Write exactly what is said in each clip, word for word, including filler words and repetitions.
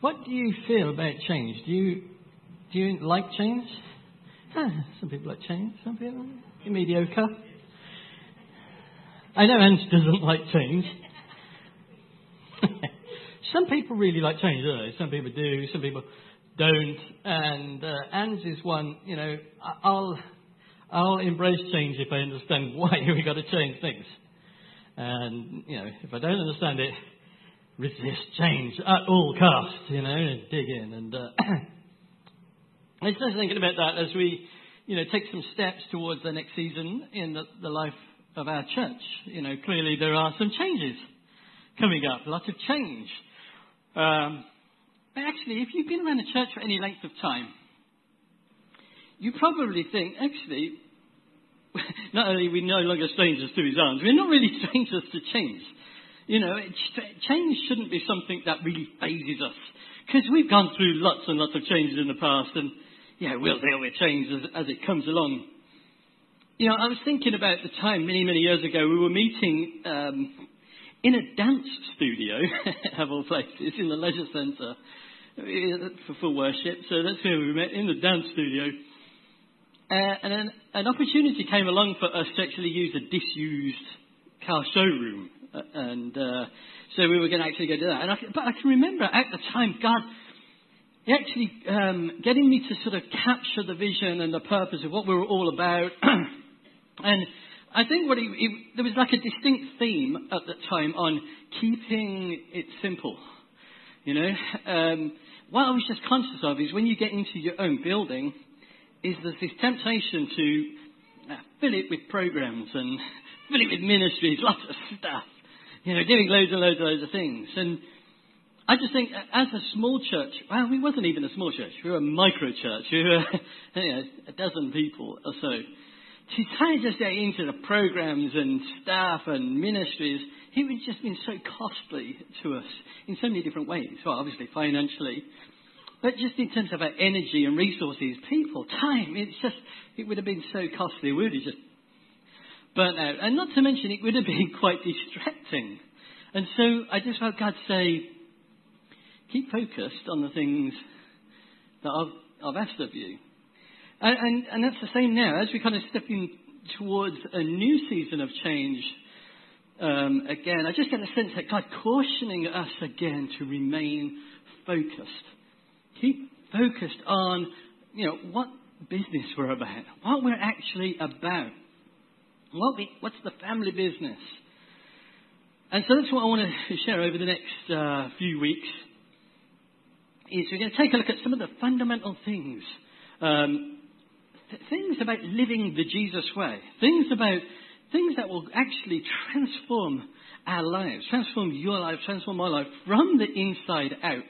What do you feel about change? Do you do you like change? Huh, some people like change. Some people are mediocre. I know Ange doesn't like change. Some people really like change, don't they? Some people do. Some people don't. And uh, Ange is one. You know, I'll I'll embrace change if I understand why we got to change things. And, you know, if I don't understand it, resist change at all costs, you know, and dig in. And uh, I started thinking about that as we, you know, take some steps towards the next season in the, the life of our church. You know, clearly there are some changes coming up, lots of change. Um, but actually, if you've been around a church for any length of time, you probably think, actually, not only are we no longer strangers to his arms, we're not really strangers to change. You know, change shouldn't be something that really phases us, because we've gone through lots and lots of changes in the past, and, yeah, we'll deal with change as, as it comes along. You know, I was thinking about the time many, many years ago we were meeting um, in a dance studio, of all places, in the leisure centre for, for worship. So that's where we met, in the dance studio. Uh, and an, an opportunity came along for us to actually use a disused car showroom. Uh, and uh, so we were going to actually go do that. And I, but I can remember at the time, God, actually um, getting me to sort of capture the vision and the purpose of what we were all about. And I think what he, he, there was like a distinct theme at the time on keeping it simple, you know. Um, what I was just conscious of is when you get into your own building, is there's this temptation to uh, fill it with programs and fill it with ministries, lots of stuff, you know, doing loads and loads and loads of things. And I just think, as a small church, well, we wasn't even a small church, we were a micro church, we were, you know, a dozen people or so. To try and just get into the programs and staff and ministries, it would just been so costly to us in so many different ways. Well, obviously financially, but just in terms of our energy and resources, people, time, it's just, it would have been so costly. We would have just burnt out. And not to mention, it would have been quite distracting. And so I just felt God say, keep focused on the things that I've, I've asked of you. And, and, and that's the same now. As we kind of step in towards a new season of change, um, again, I just get a sense that God cautioning us again to remain focused. Keep focused on, you know, what business we're about, what we're actually about, what we, what's the family business. And so that's what I want to share over the next uh, few weeks, is we're going to take a look at some of the fundamental things, um, th- things about living the Jesus way, things about things that will actually transform our lives, transform your life, transform my life from the inside out.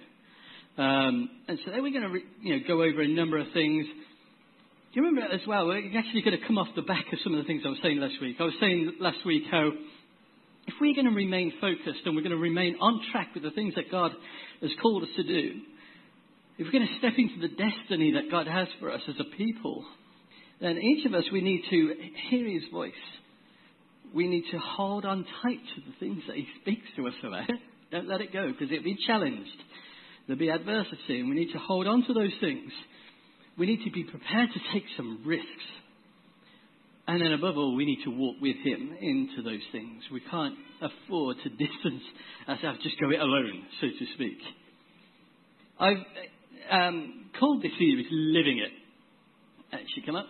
Um, and so then we're going to re- you know, go over a number of things. Do you remember as well, we're actually going to come off the back of some of the things I was saying last week. I was saying last week how if we're going to remain focused and we're going to remain on track with the things that God has called us to do, if we're going to step into the destiny that God has for us as a people, then each of us, we need to hear his voice. We need to hold on tight to the things that he speaks to us about. Don't let it go, because it'll be challenged. There'll be adversity, and we need to hold on to those things. We need to be prepared to take some risks. And then above all, we need to walk with him into those things. We can't afford to distance ourselves, just go it alone, so to speak. I've um, called this series Living It. Actually, come up.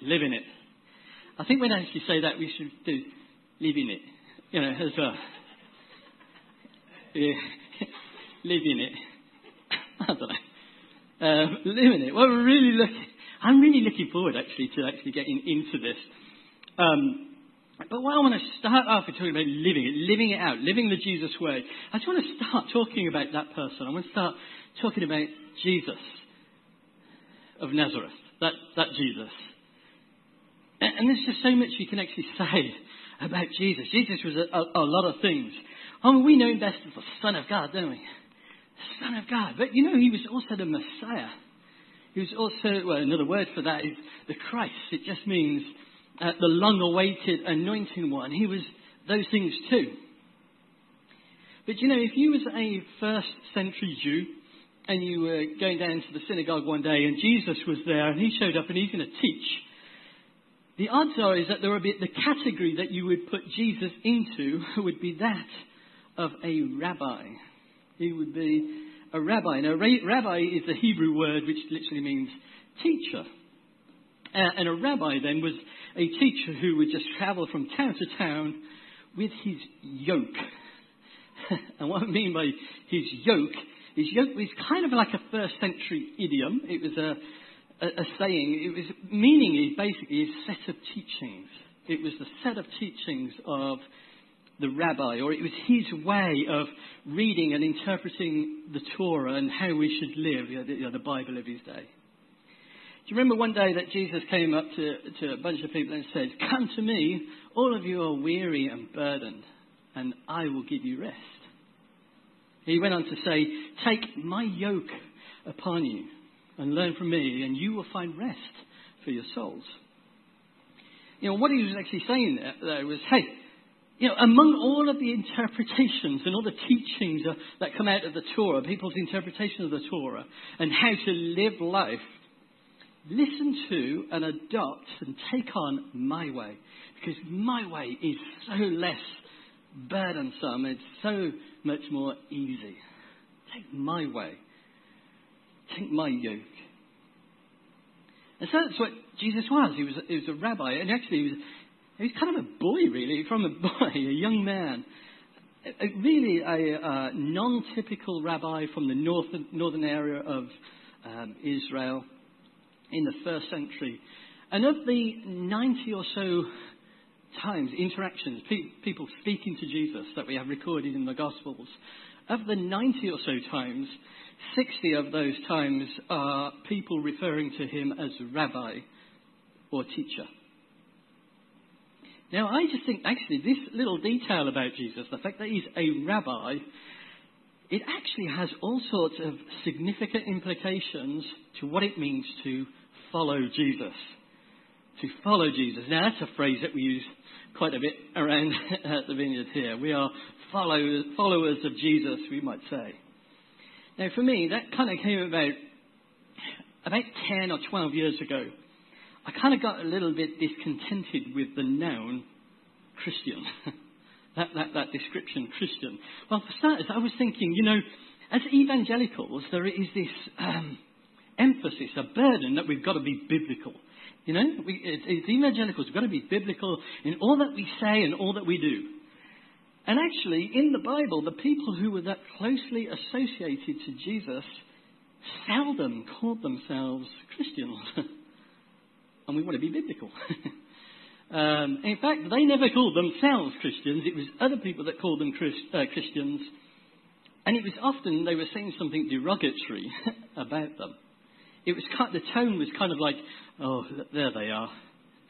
Living It. I think when I actually say that, we should do Living It, you know, as well. Yeah. Living it. I don't know. Um, living it. Well, we're really looking, I'm really looking forward, actually, to actually getting into this. Um, but what I want to start off with talking about living it, living it out, living the Jesus way. I just want to start talking about that person. I want to start talking about Jesus of Nazareth, that, that Jesus. And, and there's just so much you can actually say about Jesus. Jesus was a, a, a lot of things. I mean, we know him best as the Son of God, don't we? Son of God. But you know, he was also the Messiah. He was also, well, another word for that is the Christ. It just means uh, the long-awaited anointing one. He was those things too. But you know, if you was a first century Jew, and you were going down to the synagogue one day and Jesus was there and he showed up and he's going to teach, the odds are is that there would be, the category that you would put Jesus into would be that of a rabbi. He would be a rabbi. Now, rabbi is the Hebrew word which literally means teacher. Uh, and a rabbi then was a teacher who would just travel from town to town with his yoke. And what I mean by his yoke, his yoke was kind of like a first century idiom. It was a, a, a saying. It was meaning is basically his set of teachings. It was the set of teachings of the rabbi, or it was his way of reading and interpreting the Torah and how we should live, you know, the, you know, the Bible of his day. Do you remember one day that Jesus came up to, to a bunch of people and said, "Come to me, all of you are weary and burdened, and I will give you rest." He went on to say, "Take my yoke upon you and learn from me, and you will find rest for your souls." You know, what he was actually saying there, there was, hey, you know, among all of the interpretations and all the teachings that come out of the Torah, people's interpretation of the Torah and how to live life, listen to and adopt and take on my way, because my way is so less burdensome. It's so much more easy. Take my way. Take my yoke. And so that's what Jesus was. He was, he was a rabbi. And actually, he was, he was kind of a boy, really, from a boy, a young man. A, a, really a, a non-typical rabbi from the northern, northern area of um, Israel in the first century. And of the ninety or so times, interactions, pe- people speaking to Jesus that we have recorded in the Gospels, of the ninety or so times, sixty of those times are people referring to him as rabbi or teacher. Now, I just think, actually, this little detail about Jesus, the fact that he's a rabbi, it actually has all sorts of significant implications to what it means to follow Jesus. To follow Jesus. Now, that's a phrase that we use quite a bit around at the Vineyard here. We are followers, followers of Jesus, we might say. Now, for me, that kind of came about about ten or twelve years ago. I kind of got a little bit discontented with the noun Christian, that, that, that description, Christian. Well, for starters, I was thinking, you know, as evangelicals, there is this um, emphasis, a burden that we've got to be biblical. You know, we, as evangelicals, we've got to be biblical in all that we say and all that we do. And actually, in the Bible, the people who were that closely associated to Jesus seldom called themselves Christians. And we want to be biblical. um, in fact, they never called themselves Christians. It was other people that called them Christ, uh, Christians. And it was often they were saying something derogatory about them. It was kind, the tone was kind of like, "Oh, there they are,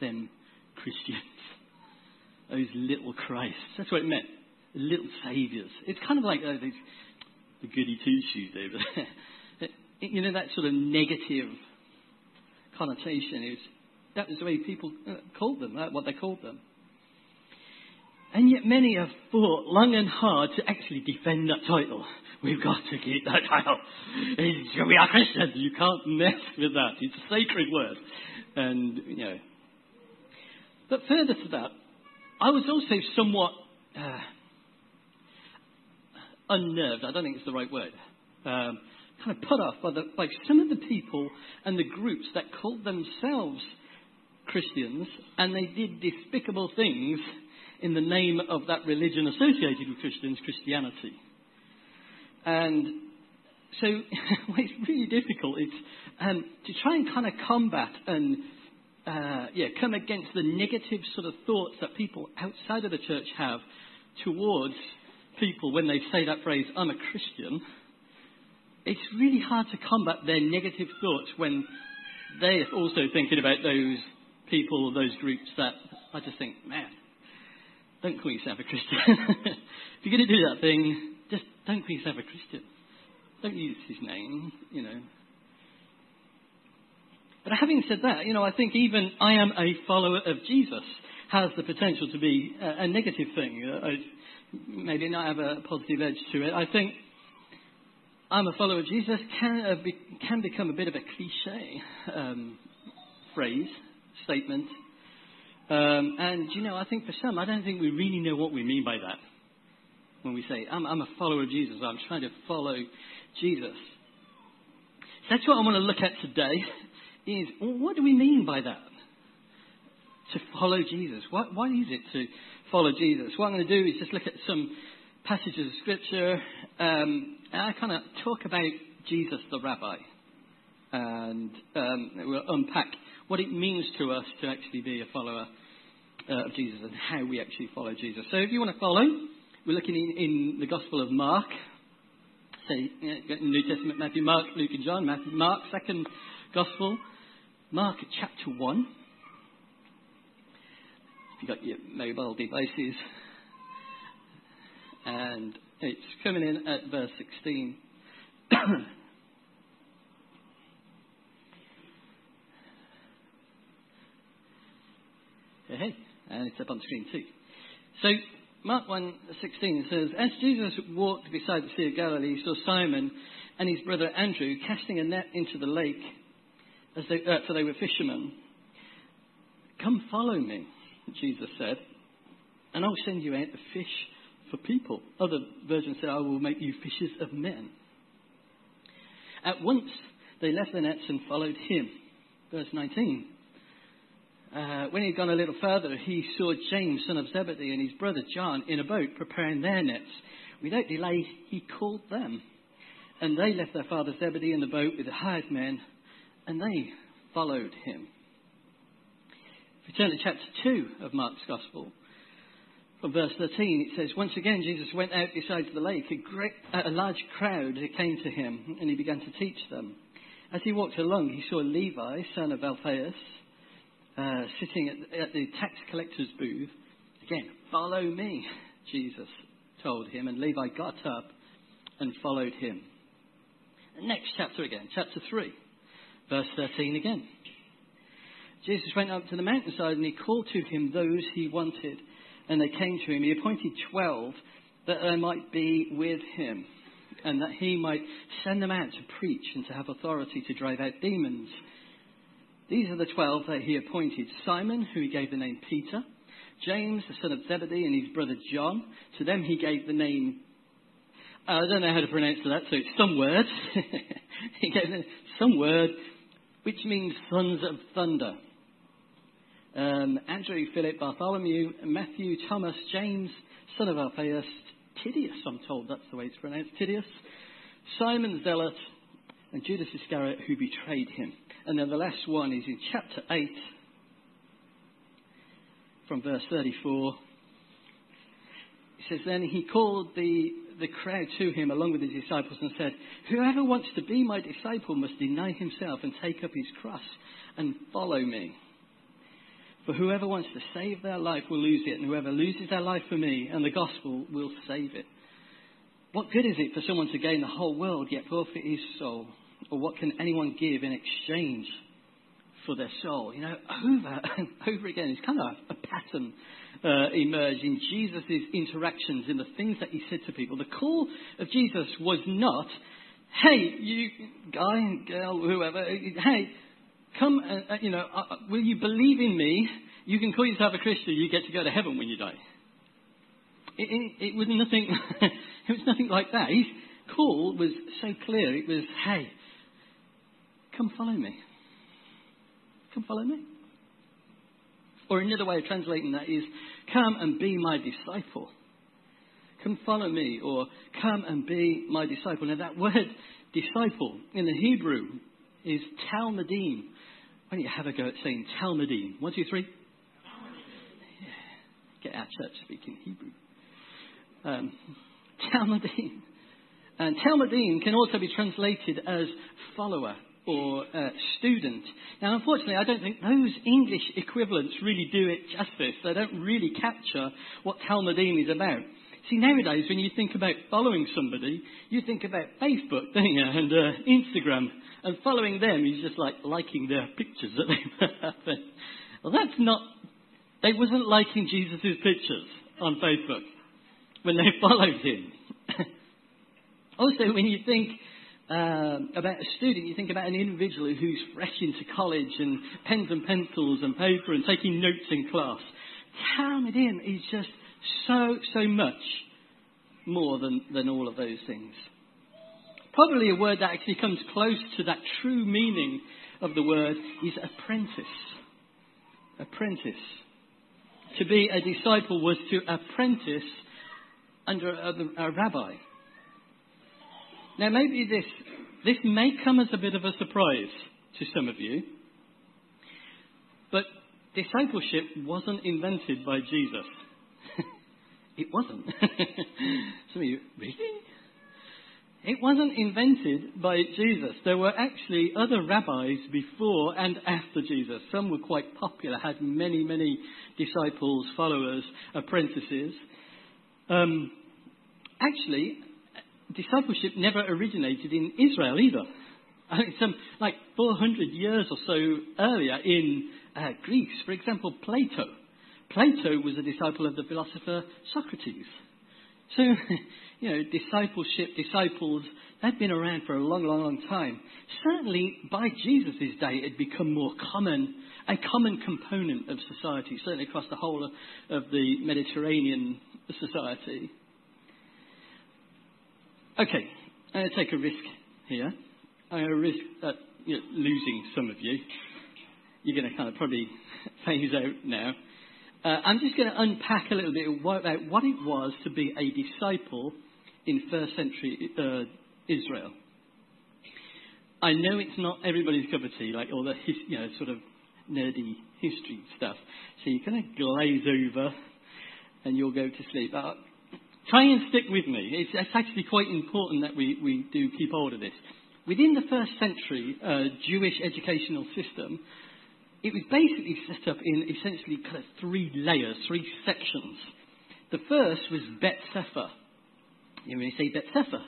them Christians, those little Christs." That's what it meant, little saviours. It's kind of like, "Oh, these, the goody two-shoes over there." You know, that sort of negative connotation. It was, that was the way people called them, what they called them. And yet many have fought long and hard to actually defend that title. We've got to keep that title. It's, we are Christians. You can't mess with that. It's a sacred word. And, you know. But further to that, I was also somewhat uh, unnerved. I don't think it's the right word. Um, kind of put off by, the, by some of the people and the groups that called themselves Christians, and they did despicable things in the name of that religion associated with Christians, Christianity. And so it's really difficult it's, um, to try and kind of combat and uh, yeah, come against the negative sort of thoughts that people outside of the church have towards people when they say that phrase, "I'm a Christian." It's really hard to combat their negative thoughts when they're also thinking about those people or those groups that I just think, man, don't call yourself a Christian. If you're going to do that thing, just don't call yourself a Christian. Don't use his name, you know. But having said that, you know, I think even "I am a follower of Jesus" has the potential to be a, a negative thing. Uh, I, maybe not have a positive edge to it. I think I'm a follower of Jesus can uh, be, can become a bit of a cliche um, phrase, statement. Um, and, you know, I think for some, I don't think we really know what we mean by that. When we say, I'm, I'm a follower of Jesus, I'm trying to follow Jesus. So that's what I want to look at today, is well, what do we mean by that? To follow Jesus. What, what is it to follow Jesus? What I'm going to do is just look at some passages of Scripture, um, and I kind of talk about Jesus the Rabbi. And um, we'll unpack what it means to us to actually be a follower uh, of Jesus and how we actually follow Jesus. So if you want to follow, we're looking in, in the Gospel of Mark. So New Testament, Matthew, Mark, Luke and John. Matthew, Mark, second Gospel. Mark chapter one. If you've got your mobile devices. And it's coming in at verse sixteen. Hey, and it's up on screen too. So Mark one sixteen says, as Jesus walked beside the Sea of Galilee, he saw Simon and his brother Andrew casting a net into the lake, as they, uh, for they were fishermen. Come follow me, Jesus said, and I'll send you out to fish for people. Other versions said, I will make you fishers of men. At once they left their nets and followed him. Verse nineteen. Uh, when he'd gone a little further, he saw James, son of Zebedee, and his brother John in a boat preparing their nets. Without delay, he called them. And they left their father Zebedee in the boat with the hired men, and they followed him. If you turn to chapter two of Mark's Gospel, from verse thirteen, it says, once again Jesus went out beside the lake. A, great, a large crowd came to him, and he began to teach them. As he walked along, he saw Levi, son of Alphaeus, Uh, sitting at, at the tax collector's booth. Again, follow me, Jesus told him, and Levi got up and followed him. The next chapter again, chapter three, verse thirteen again. Jesus went up to the mountainside and he called to him those he wanted, and they came to him. He appointed twelve that they might be with him, and that he might send them out to preach and to have authority to drive out demons. These are the twelve that he appointed. Simon, who he gave the name Peter. James, the son of Zebedee, and his brother John. To them he gave the name... I don't know how to pronounce that, so it's some word. He gave them some word, which means sons of thunder. Um, Andrew, Philip, Bartholomew, Matthew, Thomas, James, son of Alphaeus, Tydeus, I'm told that's the way it's pronounced, Tydeus. Simon, Zealot, and Judas Iscariot, who betrayed him. And then the last one is in chapter eight, from verse thirty-four. It says, then he called the, the crowd to him along with his disciples and said, whoever wants to be my disciple must deny himself and take up his cross and follow me. For whoever wants to save their life will lose it, and whoever loses their life for me and the gospel will save it. What good is it for someone to gain the whole world yet forfeit his soul? Or what can anyone give in exchange for their soul? You know, over and over again, it's kind of a pattern uh, emerged in Jesus' interactions, in the things that he said to people. The call of Jesus was not, hey, you guy and girl, whoever, hey, come, uh, you know, uh, will you believe in me? You can call yourself a Christian, you get to go to heaven when you die. It, it, it was nothing, it was nothing like that. His call was so clear. It was, hey, come follow me. Come follow me. Or another way of translating that is, come and be my disciple. Come follow me, or come and be my disciple. Now that word disciple in the Hebrew is talmidim. Why don't you have a go at saying talmidim? One, two, three. Yeah. Get our church speaking Hebrew. Um, talmidim. And talmidim can also be translated as follower, or uh, student. Now, unfortunately, I don't think those English equivalents really do it justice. They don't really capture what Talmudim is about. See, nowadays, when you think about following somebody, you think about Facebook, don't you, and uh, Instagram, and following them is just like liking their pictures that they have. Well, that's not... They wasn't liking Jesus' pictures on Facebook when they followed him. Also, when you think um, about a student, you think about an individual who's fresh into college and pens and pencils and paper and taking notes in class. Talmidim is just so, so much more than, than all of those things. Probably a word that actually comes close to that true meaning of the word is apprentice. Apprentice. To be a disciple was to apprentice under a, a rabbi. Now maybe this, this may come as a bit of a surprise to some of you, but discipleship wasn't invented by Jesus. It wasn't. Some of you, really? It wasn't invented by Jesus. There were actually other rabbis before and after Jesus. Some were quite popular, had many, many disciples, followers, apprentices. Um, actually, discipleship never originated in Israel either. I think some, like four hundred years or so earlier in uh, Greece, for example, Plato. Plato was a disciple of the philosopher Socrates. So, you know, discipleship, disciples, they've been around for a long, long, long time. Certainly, by Jesus' day, it had become more common, a common component of society, certainly across the whole of the Mediterranean society. Okay, I'm going to take a risk here. I'm going to risk uh, you know, losing some of you. You're going to kind of probably phase out now. Uh, I'm just going to unpack a little bit about what it was to be a disciple in first century uh, Israel. I know it's not everybody's cup of tea, like all the his, you know sort of nerdy history stuff. So you kind of glaze over and you'll go to sleep. Uh, try and stick with me. It's, it's actually quite important that we, we do keep hold of this. Within the first century uh, Jewish educational system, it was basically set up in essentially kind of three layers, three sections. The first was Bet Sefer. You know when you say Bet Sefer?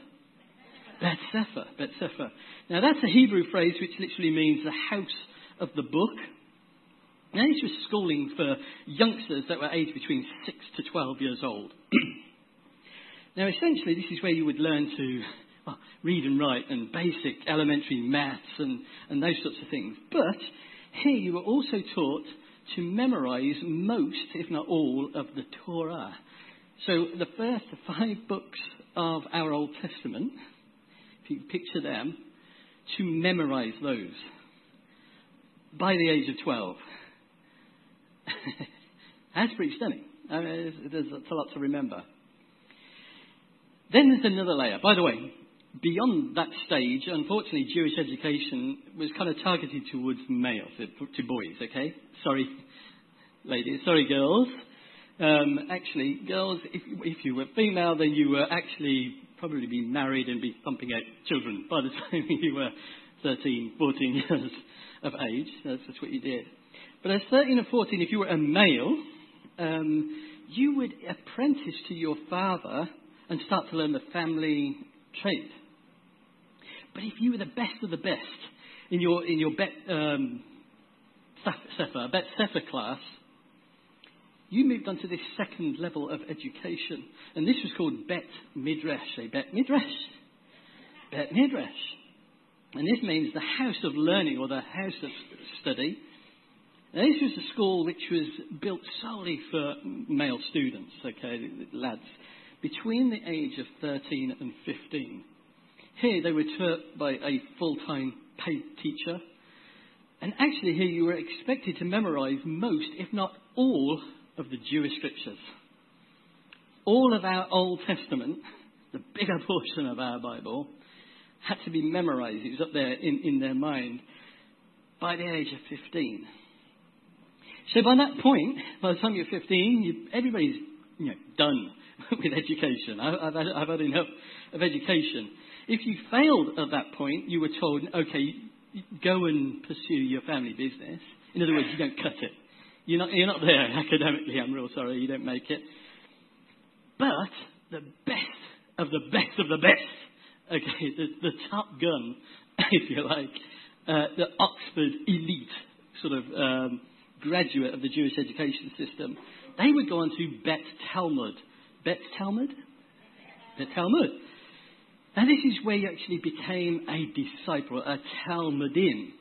Bet Sefer, Bet Sefer. Now that's a Hebrew phrase which literally means the house of the book. Now this was schooling for youngsters that were aged between six to twelve years old. Now essentially this is where you would learn to well, read and write and basic elementary maths and, and those sorts of things. But here you were also taught to memorize most, if not all, of the Torah. So the first five books of our Old Testament, if you picture them, to memorize those by the age of twelve. That's pretty stunning. I mean, there's a lot to remember. Then there's another layer. By the way, beyond that stage, unfortunately, Jewish education was kind of targeted towards males, to boys, okay? Sorry, ladies. Sorry, girls. Um, actually, girls, if, if you were female, then you were actually probably be married and be thumping out children by the time you were thirteen, fourteen years of age. That's just what you did. But at thirteen or fourteen, if you were a male, um, you would apprentice to your father and start to learn the family trade. But if you were the best of the best in your in your bet um, sefer, bet sefer class, you moved on to this second level of education, and this was called Bet Midrash. A Bet Midrash, Bet Midrash, and this means the house of learning or the house of study. Now, this was a school which was built solely for male students, okay, lads, between the age of thirteen and fifteen. Here they were taught by a full-time paid teacher. And actually here you were expected to memorize most, if not all, of the Jewish scriptures. All of our Old Testament, the bigger portion of our Bible, had to be memorized. It was up there in, in their mind by the age of fifteen. So by that point, by the time you're fifteen, you, everybody's you know, done with education. I, I've, had, I've had enough of education. If you failed at that point, you were told, okay, go and pursue your family business. In other words, you don't cut it. You're not, you're not there academically. I'm real sorry you don't make it. But the best of the best of the best, okay, the, the top gun, if you like, uh, the Oxford elite sort of um, graduate of the Jewish education system, they would go on to Bet Talmud. Bet Talmud? Bet Talmud. Now, this is where he actually became a disciple, a Talmudim.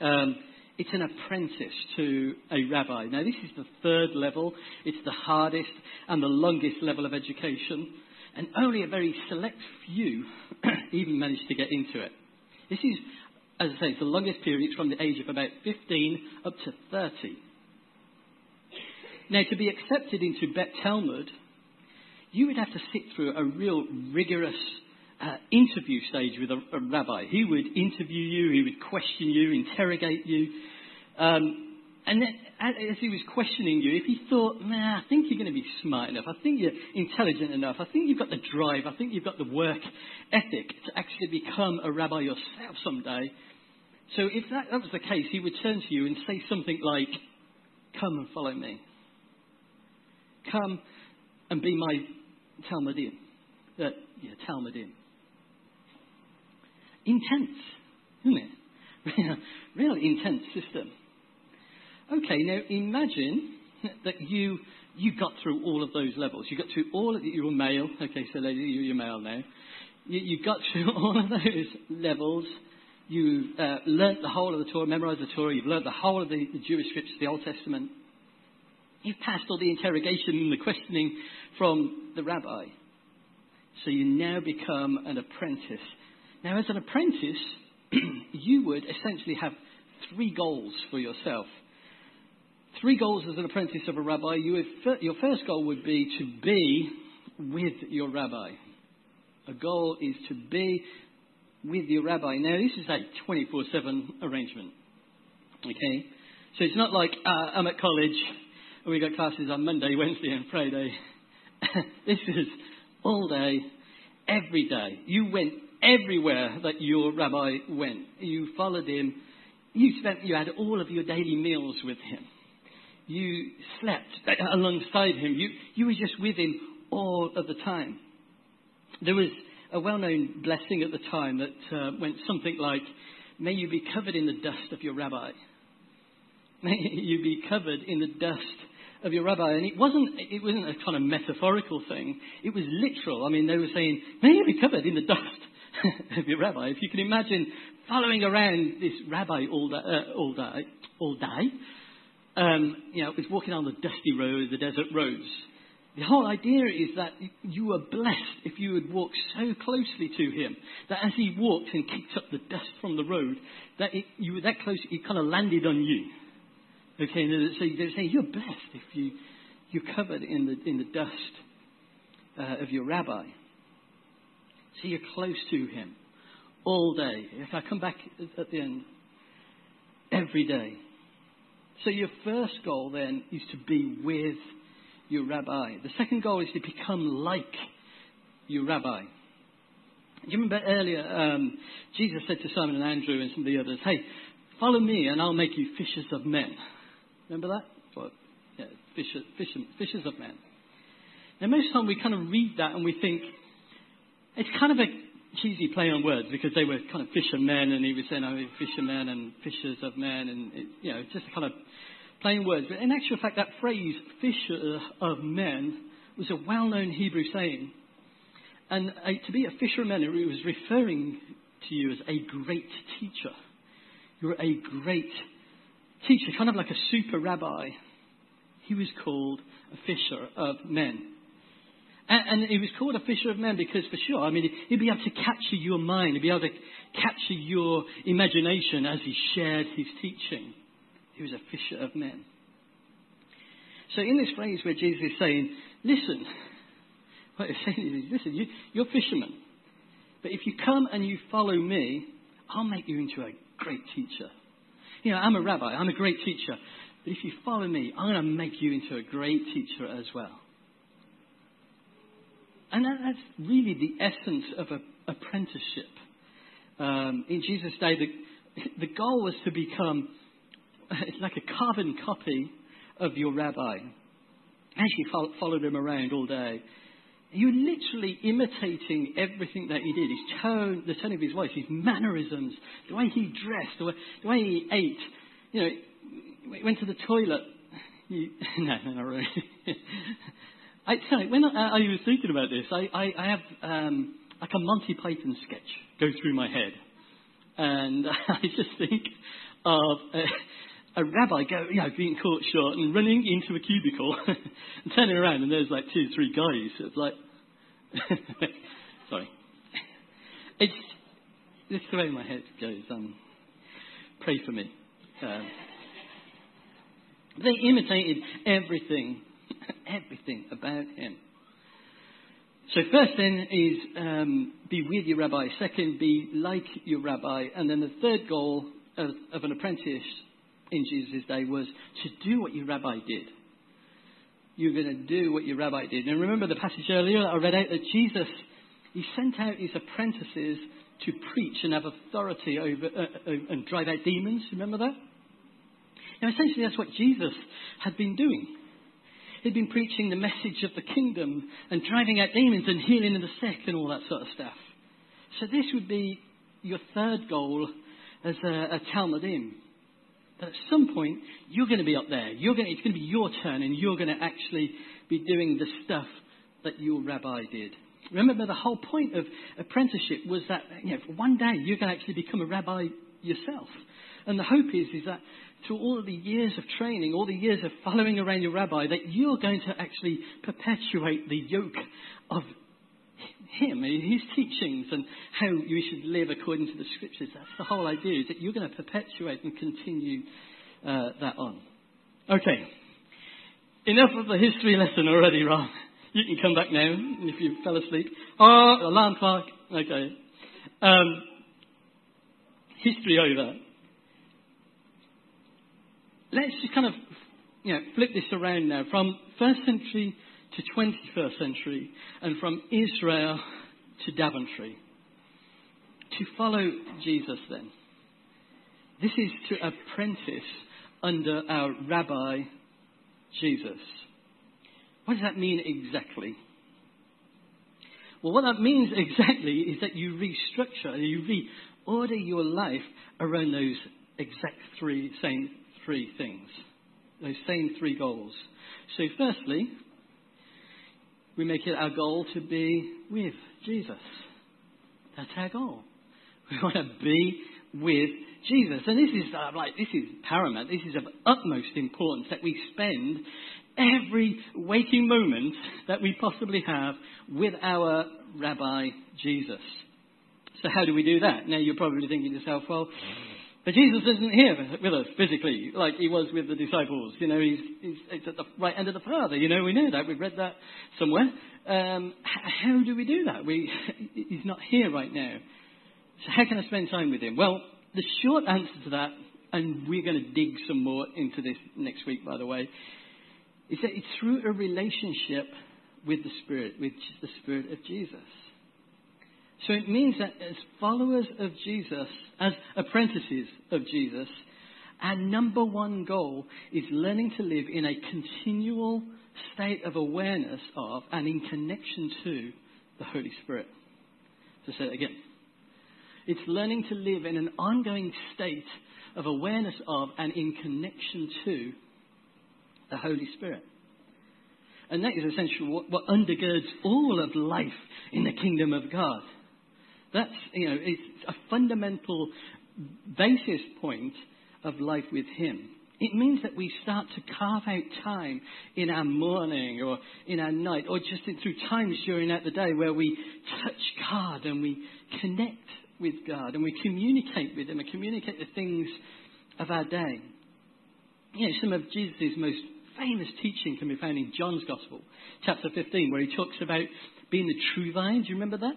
Um, it's an apprentice to a rabbi. Now, this is the third level. It's the hardest and the longest level of education. And only a very select few even managed to get into it. This is, as I say, it's the longest period. It's from the age of about fifteen up to thirty. Now, to be accepted into Bet Talmud, you would have to sit through a real rigorous uh, interview stage with a, a rabbi. He would interview you, he would question you, interrogate you. Um, and then, as he was questioning you, if he thought, nah, I think you're going to be smart enough, I think you're intelligent enough, I think you've got the drive, I think you've got the work ethic to actually become a rabbi yourself someday. So if that, that was the case, he would turn to you and say something like, come and follow me. Come and be my Talmudim. Uh, yeah, Talmudim. Intense, isn't it? Real intense system. Okay, now imagine that you you got through all of those levels. You got through all of the, you were male. Okay, so lady, you're male now. You, you got through all of those levels. You've uh, learnt the whole of the Torah, memorised the Torah. You've learnt the whole of the, the Jewish scriptures, the Old Testament. You've passed all the interrogation and the questioning from the rabbi. So you now become an apprentice. Now, as an apprentice, you would essentially have three goals for yourself. Three goals as an apprentice of a rabbi. You would, your first goal would be to be with your rabbi. A goal is to be with your rabbi. Now, this is a twenty-four seven arrangement. Okay? So it's not like, uh, I'm at college, we got classes on Monday, Wednesday and Friday. This is all day, every day. You went everywhere that your rabbi went. You followed him. You spent, you had all of your daily meals with him. You slept alongside him. You, you were just with him all of the time. There was a well-known blessing at the time that uh, went something like, may you be covered in the dust of your rabbi. May you be covered in the dust of your rabbi. And it wasn't it wasn't a kind of metaphorical thing. It was literal. I mean, they were saying, may you be covered in the dust of your rabbi. If you can imagine following around this rabbi all day, uh, all day, all day, um, you know, it was walking on the dusty roads, the desert roads. The whole idea is that you were blessed if you would walk so closely to him that as he walked and kicked up the dust from the road, that it, you were that close, it kind of landed on you. Okay, so they're saying you're blessed if you, you're covered in the in the dust uh, of your rabbi. So you're close to him all day. If I come back at the end, every day. So your first goal then is to be with your rabbi. The second goal is to become like your rabbi. Do you remember earlier, um, Jesus said to Simon and Andrew and some of the others, hey, follow me and I'll make you fishers of men. Remember that? Well, yeah, fishers, fishers, fishers of men. Now, most of the time we kind of read that and we think it's kind of a cheesy play on words because they were kind of fishermen and he was saying, oh, fishermen and fishers of men and, it, you know, just kind of plain words. But in actual fact, that phrase, fisher of men, was a well-known Hebrew saying. And uh, to be a fisher of men, it was referring to you as a great teacher. You're a great teacher, kind of like a super rabbi. He was called a fisher of men. And, and he was called a fisher of men because for sure, I mean, he'd be able to capture your mind. He'd be able to capture your imagination as he shared his teaching. He was a fisher of men. So in this phrase where Jesus is saying, listen, what he's saying is, listen, you, you're fishermen. But if you come and you follow me, I'll make you into a great teacher. You know, I'm a rabbi, I'm a great teacher. But if you follow me, I'm going to make you into a great teacher as well. And that, that's really the essence of a, apprenticeship. Um, in Jesus' day, the, the goal was to become, it's like a carbon copy of your rabbi. As you followed him around all day, you're literally imitating everything that he did. His tone, the tone of his voice, his mannerisms, the way he dressed, the way, the way he ate. You know, he went to the toilet. You, no, not really. I, sorry, when I, I was thinking about this, I, I, I have um, like a Monty Python sketch go through my head. And I just think of a, a rabbi go, you know, being caught short and running into a cubicle and turning around, and there's like two, three guys. It's like, sorry. It's just the way my head goes. Um, pray for me. Um, they imitated everything, everything about him. So first then is um, be with your rabbi. Second, be like your rabbi. And then the third goal of, of an apprentice in Jesus' day was to do what your rabbi did. You're going to do what your rabbi did. And remember the passage earlier that I read out that Jesus, he sent out his apprentices to preach and have authority over uh, uh, and drive out demons. Remember that? Now essentially that's what Jesus had been doing. He'd been preaching the message of the kingdom and driving out demons and healing in the sick and all that sort of stuff. So this would be your third goal as a, a Talmudim. That at some point, you're going to be up there. You're going to, it's going to be your turn and you're going to actually be doing the stuff that your rabbi did. Remember, the whole point of apprenticeship was that, you know, one day you're going to actually become a rabbi yourself. And the hope is, is that through all of the years of training, all the years of following around your rabbi, that you're going to actually perpetuate the yoke of him, his teachings, and how you should live according to the scriptures. That's the whole idea, is that you're going to perpetuate and continue uh, that on. Okay, enough of the history lesson already, Ron. You can come back now if you fell asleep. Oh, alarm clock. Okay. Um, history over. Let's just kind of, you know, flip this around now from first century to twenty-first century and from Israel to Daventry. To follow Jesus then. This is to apprentice under our Rabbi Jesus. What does that mean exactly? Well, what that means exactly is that you restructure, you reorder your life around those exact three same three things, those same three goals. So firstly, we make it our goal to be with Jesus. That's our goal. We want to be with Jesus. And this is uh, like this is paramount. This is of utmost importance that we spend every waking moment that we possibly have with our Rabbi Jesus. So how do we do that? Now you're probably thinking to yourself, well, but Jesus isn't here with us physically, like he was with the disciples. You know, he's, he's, he's at the right end of the Father. You know, we know that. We've read that somewhere. Um, how do we do that? We, he's not here right now. So how can I spend time with him? Well, the short answer to that, and we're going to dig some more into this next week, by the way, is that it's through a relationship with the Spirit, with the Spirit of Jesus. So it means that as followers of Jesus, as apprentices of Jesus, our number one goal is learning to live in a continual state of awareness of and in connection to the Holy Spirit. So say that again. It's learning to live in an ongoing state of awareness of and in connection to the Holy Spirit. And that is essentially what, what undergirds all of life in the kingdom of God. That's, you know, it's a fundamental basis point of life with him. It means that we start to carve out time in our morning or in our night or just in, through times during out the day where we touch God and we connect with God and we communicate with him and communicate the things of our day. You know, some of Jesus' most famous teaching can be found in John's Gospel, chapter fifteen, where he talks about being the true vine. Do you remember that?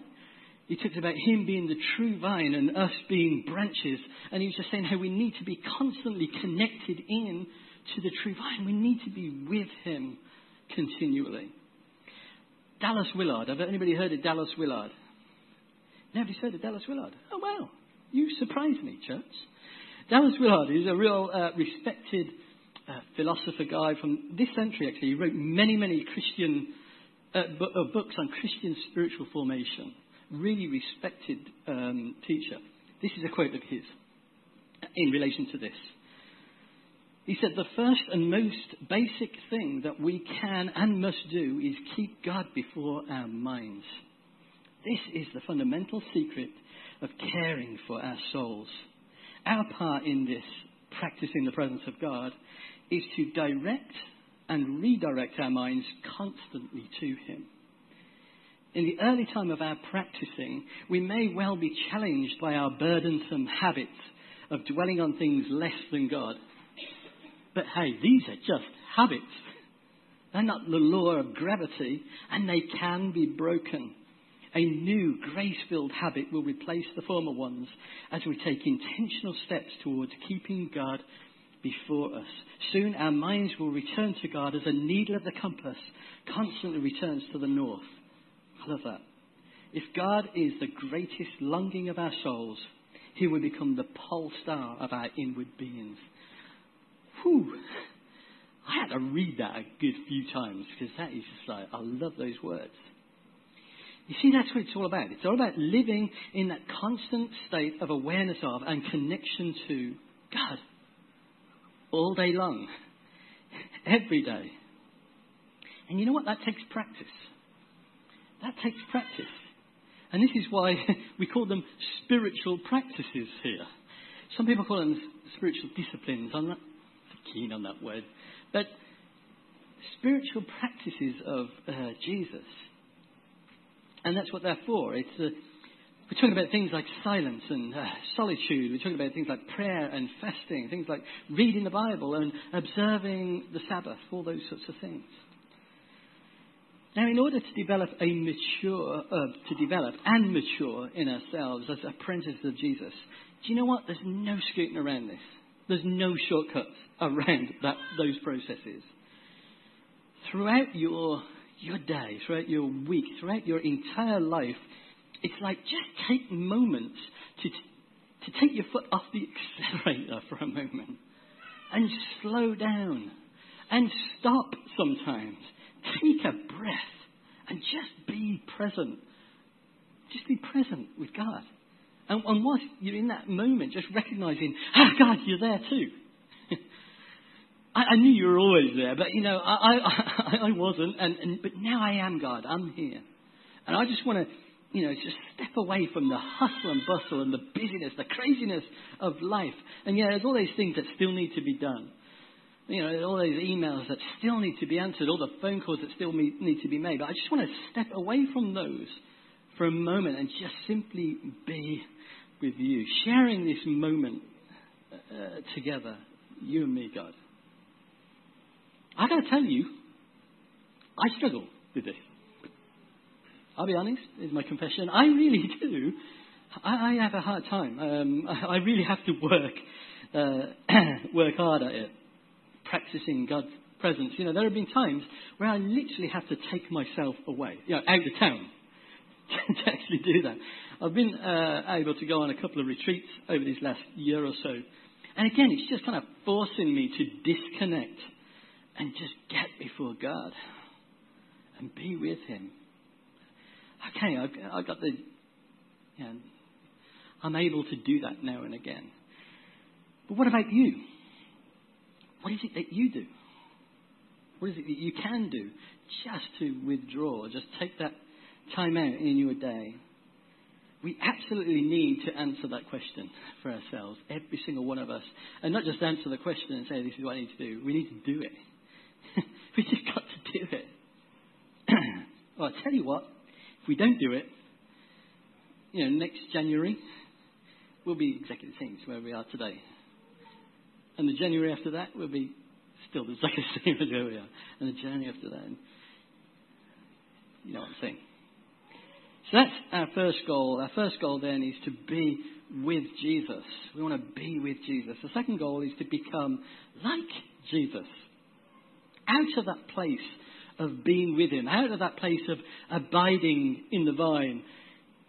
He talks about him being the true vine and us being branches. And he was just saying how we need to be constantly connected in to the true vine. We need to be with him continually. Dallas Willard. Have anybody heard of Dallas Willard? Nobody's heard of Dallas Willard? Oh, well, you surprise me, church. Dallas Willard is a real uh, respected uh, philosopher guy from this century, actually. He wrote many, many Christian uh, bu- uh, books on Christian spiritual formation. Really respected um, teacher. This is a quote of his in relation to this. He said, "The first and most basic thing that we can and must do is keep God before our minds. This is the fundamental secret of caring for our souls. Our part in this, practicing the presence of God, is to direct and redirect our minds constantly to Him. In the early time of our practicing, we may well be challenged by our burdensome habits of dwelling on things less than God. But hey, these are just habits. They're not the law of gravity, and they can be broken. A new grace-filled habit will replace the former ones as we take intentional steps towards keeping God before us. Soon our minds will return to God as a needle of the compass constantly returns to the north. I love that. If God is the greatest longing of our souls, He will become the pole star of our inward beings. Whew. I had to read that a good few times because that is just like, I love those words. You see, that's what it's all about. It's all about living in that constant state of awareness of and connection to God. All day long. Every day. And you know what? That takes practice. That takes practice. And this is why we call them spiritual practices here. Some people call them spiritual disciplines. I'm not keen on that word. But spiritual practices of uh, Jesus. And that's what they're for. It's, uh, we're talking about things like silence and uh, solitude. We're talking about things like prayer and fasting. Things like reading the Bible and observing the Sabbath. All those sorts of things. Now, in order to develop a mature, uh, to develop and mature in ourselves as apprentices of Jesus, do you know what? There's no scooting around this. There's no shortcuts around that, those processes. Throughout your your day, throughout your week, throughout your entire life, it's like just take moments to to take your foot off the accelerator for a moment and slow down and stop sometimes. Take a breath and just be present. Just be present with God. And, and whilst you're in that moment, just recognising, ah, oh, God, you're there too. I, I knew you were always there, but, you know, I, I, I wasn't. And, and but now I am, God. I'm here. And I just want to, you know, just step away from the hustle and bustle and the busyness, the craziness of life. And, you know, there's all these things that still need to be done. You know, all those emails that still need to be answered, all the phone calls that still need to be made. But I just want to step away from those for a moment and just simply be with you, sharing this moment uh, together, you and me, God. I got to tell you, I struggle with this. I'll be honest, is my confession. I really do. I, I have a hard time. Um, I really have to work, uh, work hard at it. Practicing God's presence. You know, there have been times where I literally have to take myself away, you know, out of town to actually do that. I've been uh, able to go on a couple of retreats over this last year or so. And again, it's just kind of forcing me to disconnect and just get before God and be with Him. Okay, I, I got the, you know, I'm able to do that now and again. But what about you? What is it that you do? What is it that you can do just to withdraw, just take that time out in your day? We absolutely need to answer that question for ourselves, every single one of us. And not just answer the question and say, this is what I need to do. We need to do it. We just got to do it. Well, I tell you what, if we don't do it, you know, next January, we'll be exactly the same as where we are today. And the January after that will be still the exact same as where we are. And the January after that, you know what I'm saying. So that's our first goal. Our first goal then is to be with Jesus. We want to be with Jesus. The second goal is to become like Jesus. Out of that place of being with Him, out of that place of abiding in the vine,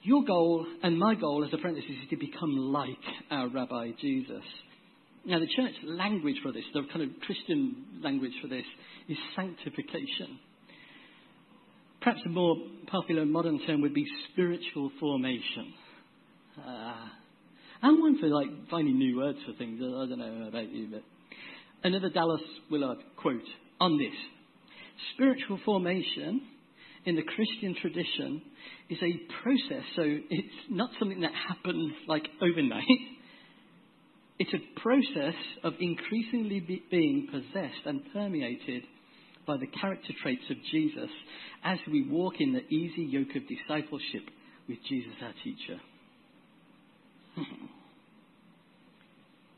your goal and my goal as apprentices is to become like our Rabbi Jesus. Now, the church language for this, the kind of Christian language for this, is sanctification. Perhaps a more popular modern term would be spiritual formation. Uh, I'm one for, like, finding new words for things. I don't know about you, but another Dallas Willard quote on this. Spiritual formation in the Christian tradition is a process. So it's not something that happens like overnight. It's a process of increasingly be- being possessed and permeated by the character traits of Jesus as we walk in the easy yoke of discipleship with Jesus our teacher.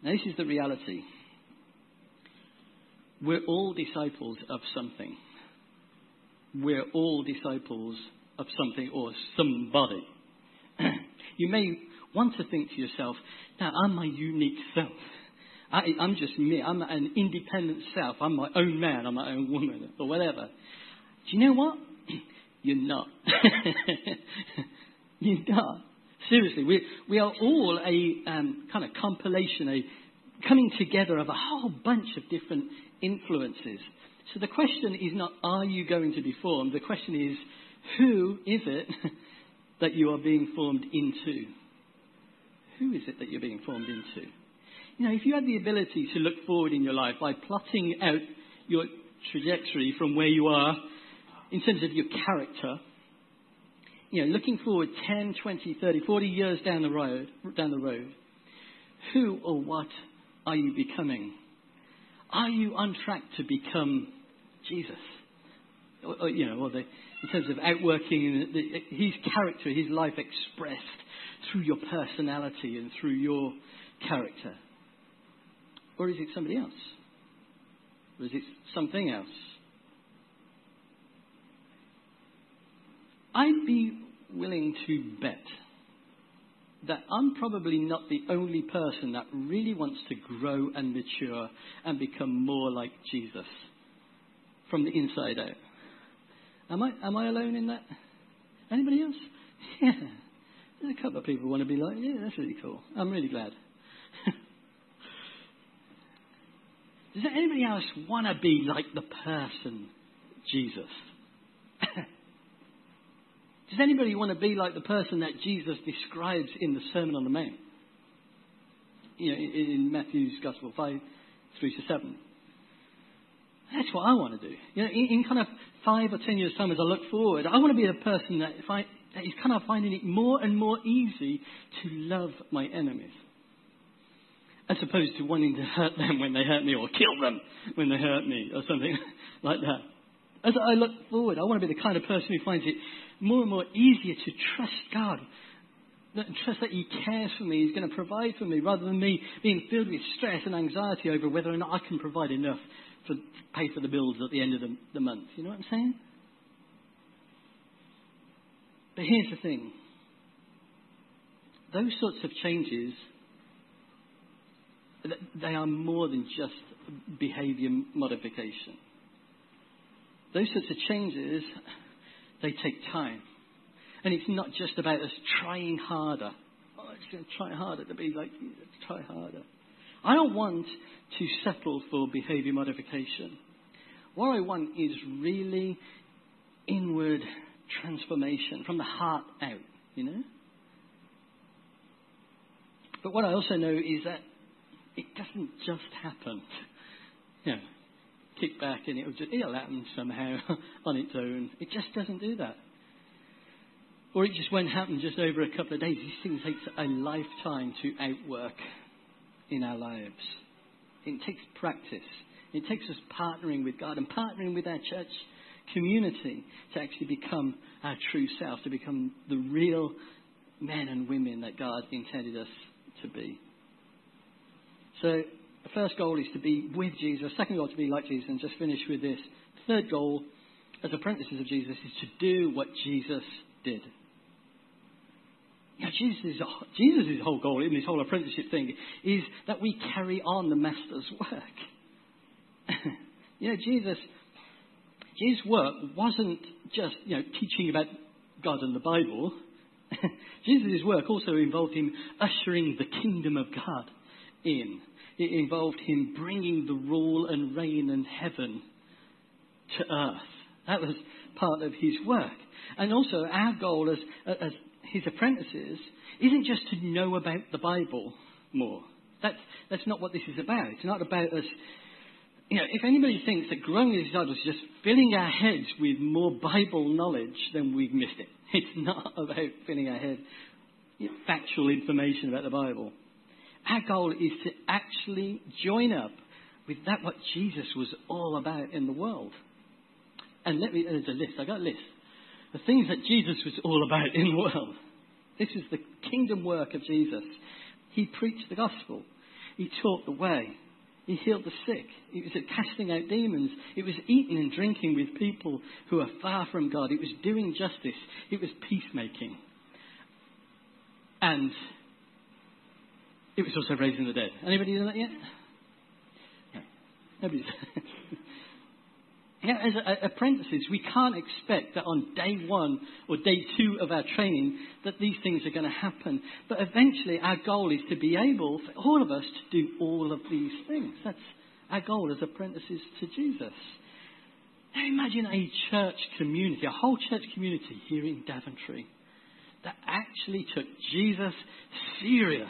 Now, this is the reality. We're all disciples of something. We're all disciples of something or somebody. You may want to think to yourself, now I'm my unique self. I, I'm just me. I'm an independent self. I'm my own man. I'm my own woman or whatever. Do you know what? You're not. You're not. Seriously, we we are all a um, kind of compilation, a coming together of a whole bunch of different influences. So the question is not, are you going to be formed? The question is, who is it that you are being formed into? Who is it that you're being formed into? You know, if you had the ability to look forward in your life by plotting out your trajectory from where you are in terms of your character, you know, looking forward ten, twenty, thirty, forty years down the road, down the road, who or what are you becoming? Are you on track to become Jesus? Or, or, you know, or the, in terms of outworking the, his character, his life expressed through your personality and through your character. Or is it somebody else? Or is it something else? I'd be willing to bet that I'm probably not the only person that really wants to grow and mature and become more like Jesus from the inside out. Am I am I alone in that? Anybody else? Yeah. There's a couple of people who want to be like, yeah, that's really cool. I'm really glad. Does anybody else want to be like the person, Jesus? Does anybody want to be like the person that Jesus describes in the Sermon on the Mount? You know, in Matthew's Gospel five, three to seven. That's what I want to do. You know, in, in kind of five or ten years' time as I look forward, I want to be the person that, if I, that is kind of finding it more and more easy to love my enemies. As opposed to wanting to hurt them when they hurt me or kill them when they hurt me or something like that. As I look forward, I want to be the kind of person who finds it more and more easier to trust God. Trust that he cares for me, he's going to provide for me, rather than me being filled with stress and anxiety over whether or not I can provide enough to pay for the bills at the end of the, the month. You know what I'm saying? But here's the thing. Those sorts of changes, they are more than just behaviour modification. Those sorts of changes, they take time. And it's not just about us trying harder. Oh, I'm just going to try harder to be like you. Let's try harder. I don't want to settle for behaviour modification. What I want is really inward transformation from the heart out, you know? But what I also know is that it doesn't just happen. You know, kick back and it'll just, it'll happen somehow on its own. It just doesn't do that. Or it just won't happen just over a couple of days. This thing takes a lifetime to outwork in our lives. It takes practice. It takes us partnering with God and partnering with our church community to actually become our true self, to become the real men and women that God intended us to be. So the first goal is to be with Jesus. Second goal, to be like Jesus. And just finish with this. Third goal, as apprentices of Jesus, is to do what Jesus did. Now, Jesus' Jesus' whole goal in this whole apprenticeship thing is that we carry on the Master's work. You know, Jesus, Jesus' work wasn't just, you know, teaching about God and the Bible. Jesus' work also involved him ushering the kingdom of God in. It involved him bringing the rule and reign and heaven to earth. That was part of his work. And also our goal as, as his apprentices isn't just to know about the Bible more. That's, that's not what this is about. It's not about us you know, if anybody thinks that growing as disciples is just filling our heads with more Bible knowledge, then we've missed it. It's not about filling our head with factual information about the Bible. Our goal is to actually join up with that what Jesus was all about in the world. And let me, there's a list, I got a list. The things that Jesus was all about in the world. This is the kingdom work of Jesus. He preached the gospel. He taught the way. He healed the sick. It was casting out demons. It was eating and drinking with people who are far from God. It was doing justice. It was peacemaking. And it was also raising the dead. Anybody done that yet? No. Nobody's. Yeah, as a, apprentices, we can't expect that on day one or day two of our training that these things are going to happen. But eventually our goal is to be able, for all of us, to do all of these things. That's our goal as apprentices to Jesus. Now imagine a church community, a whole church community here in Daventry that actually took Jesus serious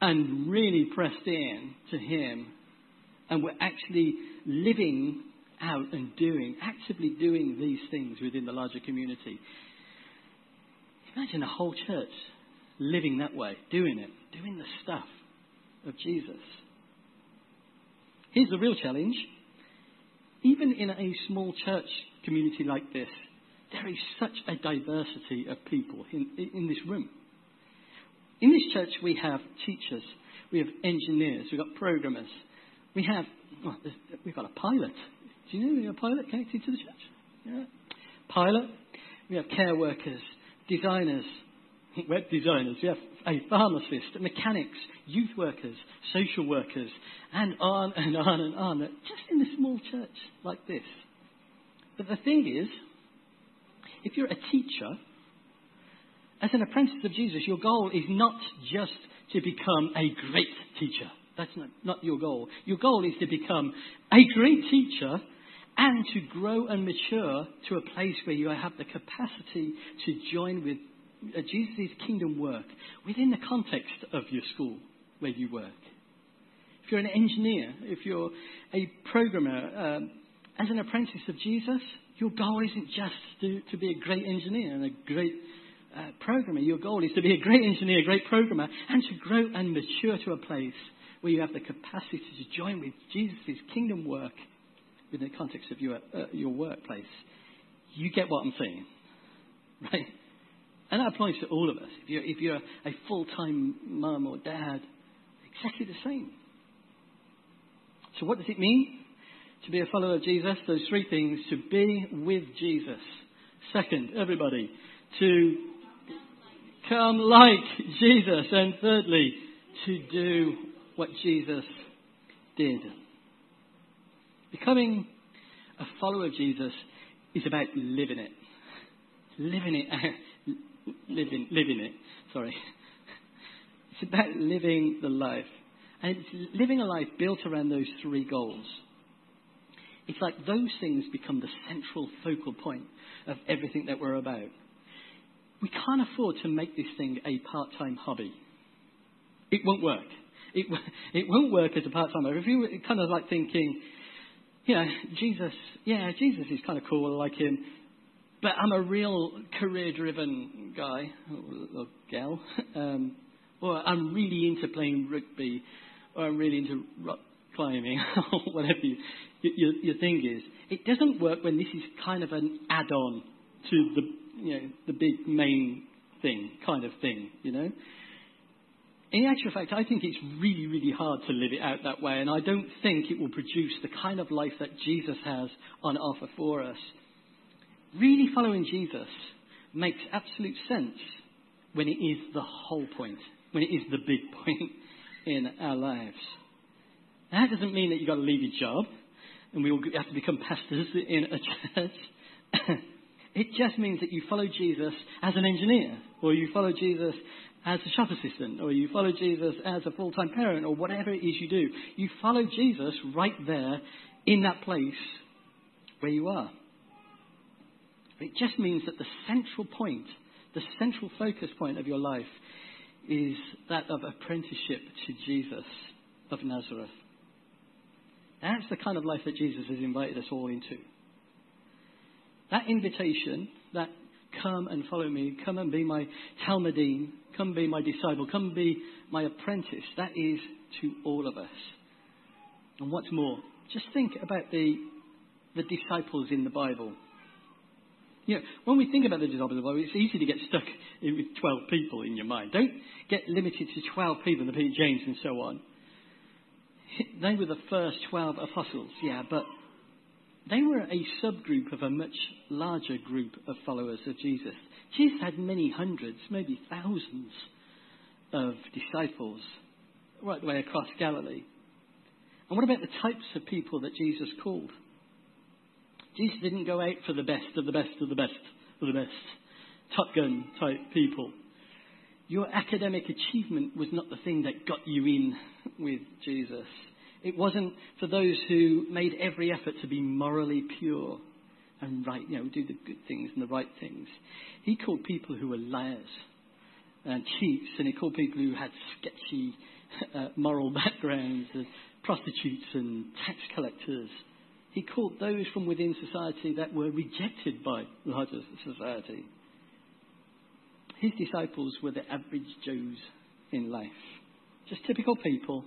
and really pressed in to him and were actually living out and doing, actively doing these things within the larger community. Imagine a whole church living that way, doing it, doing the stuff of Jesus. Here's the real challenge. Even in a small church community like this, there is such a diversity of people in, in this room. In this church, we have teachers, we have engineers, we've got programmers, we have, well, we've got a pilot. Do you know we have a pilot connected to the church? Yeah. Pilot. We have care workers, designers, web designers. We have a pharmacist, mechanics, youth workers, social workers, and on and on and on. Just in a small church like this. But the thing is, if you're a teacher, as an apprentice of Jesus, your goal is not just to become a great teacher. That's not, not your goal. Your goal is to become a great teacher and to grow and mature to a place where you have the capacity to join with Jesus' kingdom work within the context of your school where you work. If you're an engineer, if you're a programmer, um, as an apprentice of Jesus, your goal isn't just to, to be a great engineer and a great uh, programmer. Your goal is to be a great engineer, a great programmer, and to grow and mature to a place where you have the capacity to join with Jesus' kingdom work within the context of your uh, your workplace. You get what I'm saying, right? And that applies to all of us. If you're, if you're a full-time mum or dad, exactly the same. So what does it mean to be a follower of Jesus? Those three things: to be with Jesus. Second, everybody, to come like Jesus. And thirdly, to do what Jesus did. Becoming a follower of Jesus is about living it. Living it out. Living, living it. Sorry. It's about living the life. And it's living a life built around those three goals. It's like those things become the central focal point of everything that we're about. We can't afford to make this thing a part-time hobby. It won't work. It, it won't work as a part-time. If you were kind of like thinking, you know, Jesus, yeah, Jesus is kind of cool, I like him, but I'm a real career-driven guy or, or gal, um, or I'm really into playing rugby, or I'm really into rock climbing, or whatever you, your, your thing is. It doesn't work when this is kind of an add-on to the, you know, the big main thing, kind of thing, you know. In actual fact, I think it's really, really hard to live it out that way, and I don't think it will produce the kind of life that Jesus has on offer for us. Really following Jesus makes absolute sense when it is the whole point, when it is the big point in our lives. Now, that doesn't mean that you've got to leave your job, and we all have to become pastors in a church. It just means that you follow Jesus as an engineer, or you follow Jesus as a shop assistant, or you follow Jesus as a full-time parent, or whatever it is you do. You follow Jesus right there in that place where you are. It just means that the central point, the central focus point of your life is that of apprenticeship to Jesus of Nazareth. That's the kind of life that Jesus has invited us all into. That invitation, that come and follow me, come and be my Talmudim, come be my disciple, come be my apprentice, that is to all of us. And what's more, just think about the the disciples in the Bible. You know, when we think about the disciples in the Bible, it's easy to get stuck in with twelve people in your mind. Don't get limited to twelve people, the Peter, James and so on. They were the first twelve apostles, yeah, but they were a subgroup of a much larger group of followers of Jesus. Jesus had many hundreds, maybe thousands of disciples right the way across Galilee. And what about the types of people that Jesus called? Jesus didn't go out for the best of the best of the best of the best. Top Gun type people. Your academic achievement was not the thing that got you in with Jesus. It wasn't for those who made every effort to be morally pure and right, you know, do the good things and the right things. He called people who were liars and cheats, and he called people who had sketchy uh, moral backgrounds as prostitutes and tax collectors. He called those from within society that were rejected by larger society. His disciples were the average Joes in life. Just typical people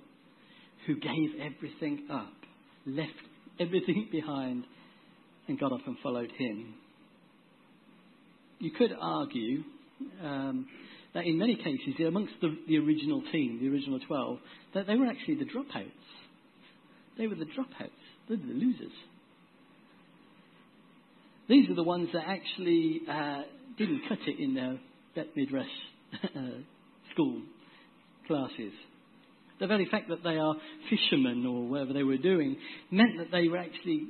who gave everything up, left everything behind, and got up and followed him. You could argue um, that in many cases, amongst the, the original team, the original twelve, that they were actually the dropouts. They were the dropouts. They're the losers. These are the ones that actually uh, didn't cut it in their Bet Midrash school classes. The very fact that they are fishermen or whatever they were doing meant that they were actually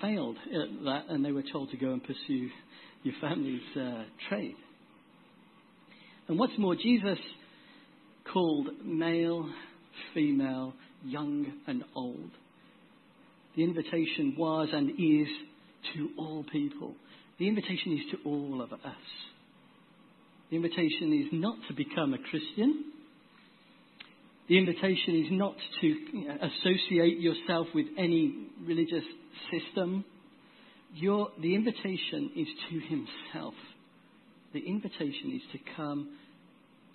failed at that, and they were told to go and pursue your family's uh, trade. And what's more, Jesus called male, female, young and old. The invitation was and is to all people. The invitation is to all of us. The invitation is not to become a Christian. The invitation is not to associate yourself with any religious system. Your, the invitation is to himself. The invitation is to come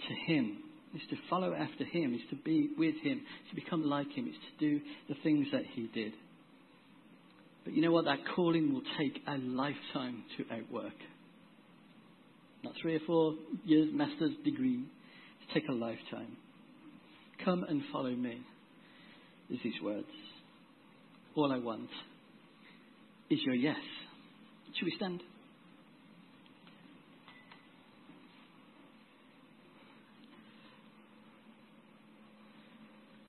to him. Is to follow after him. Is to be with him. Is to become like him. Is to do the things that he did. But you know what? That calling will take a lifetime to outwork. Not three or four years master's degree. It's take a lifetime. Come and follow me is his words. All I want is your yes. Should we stand?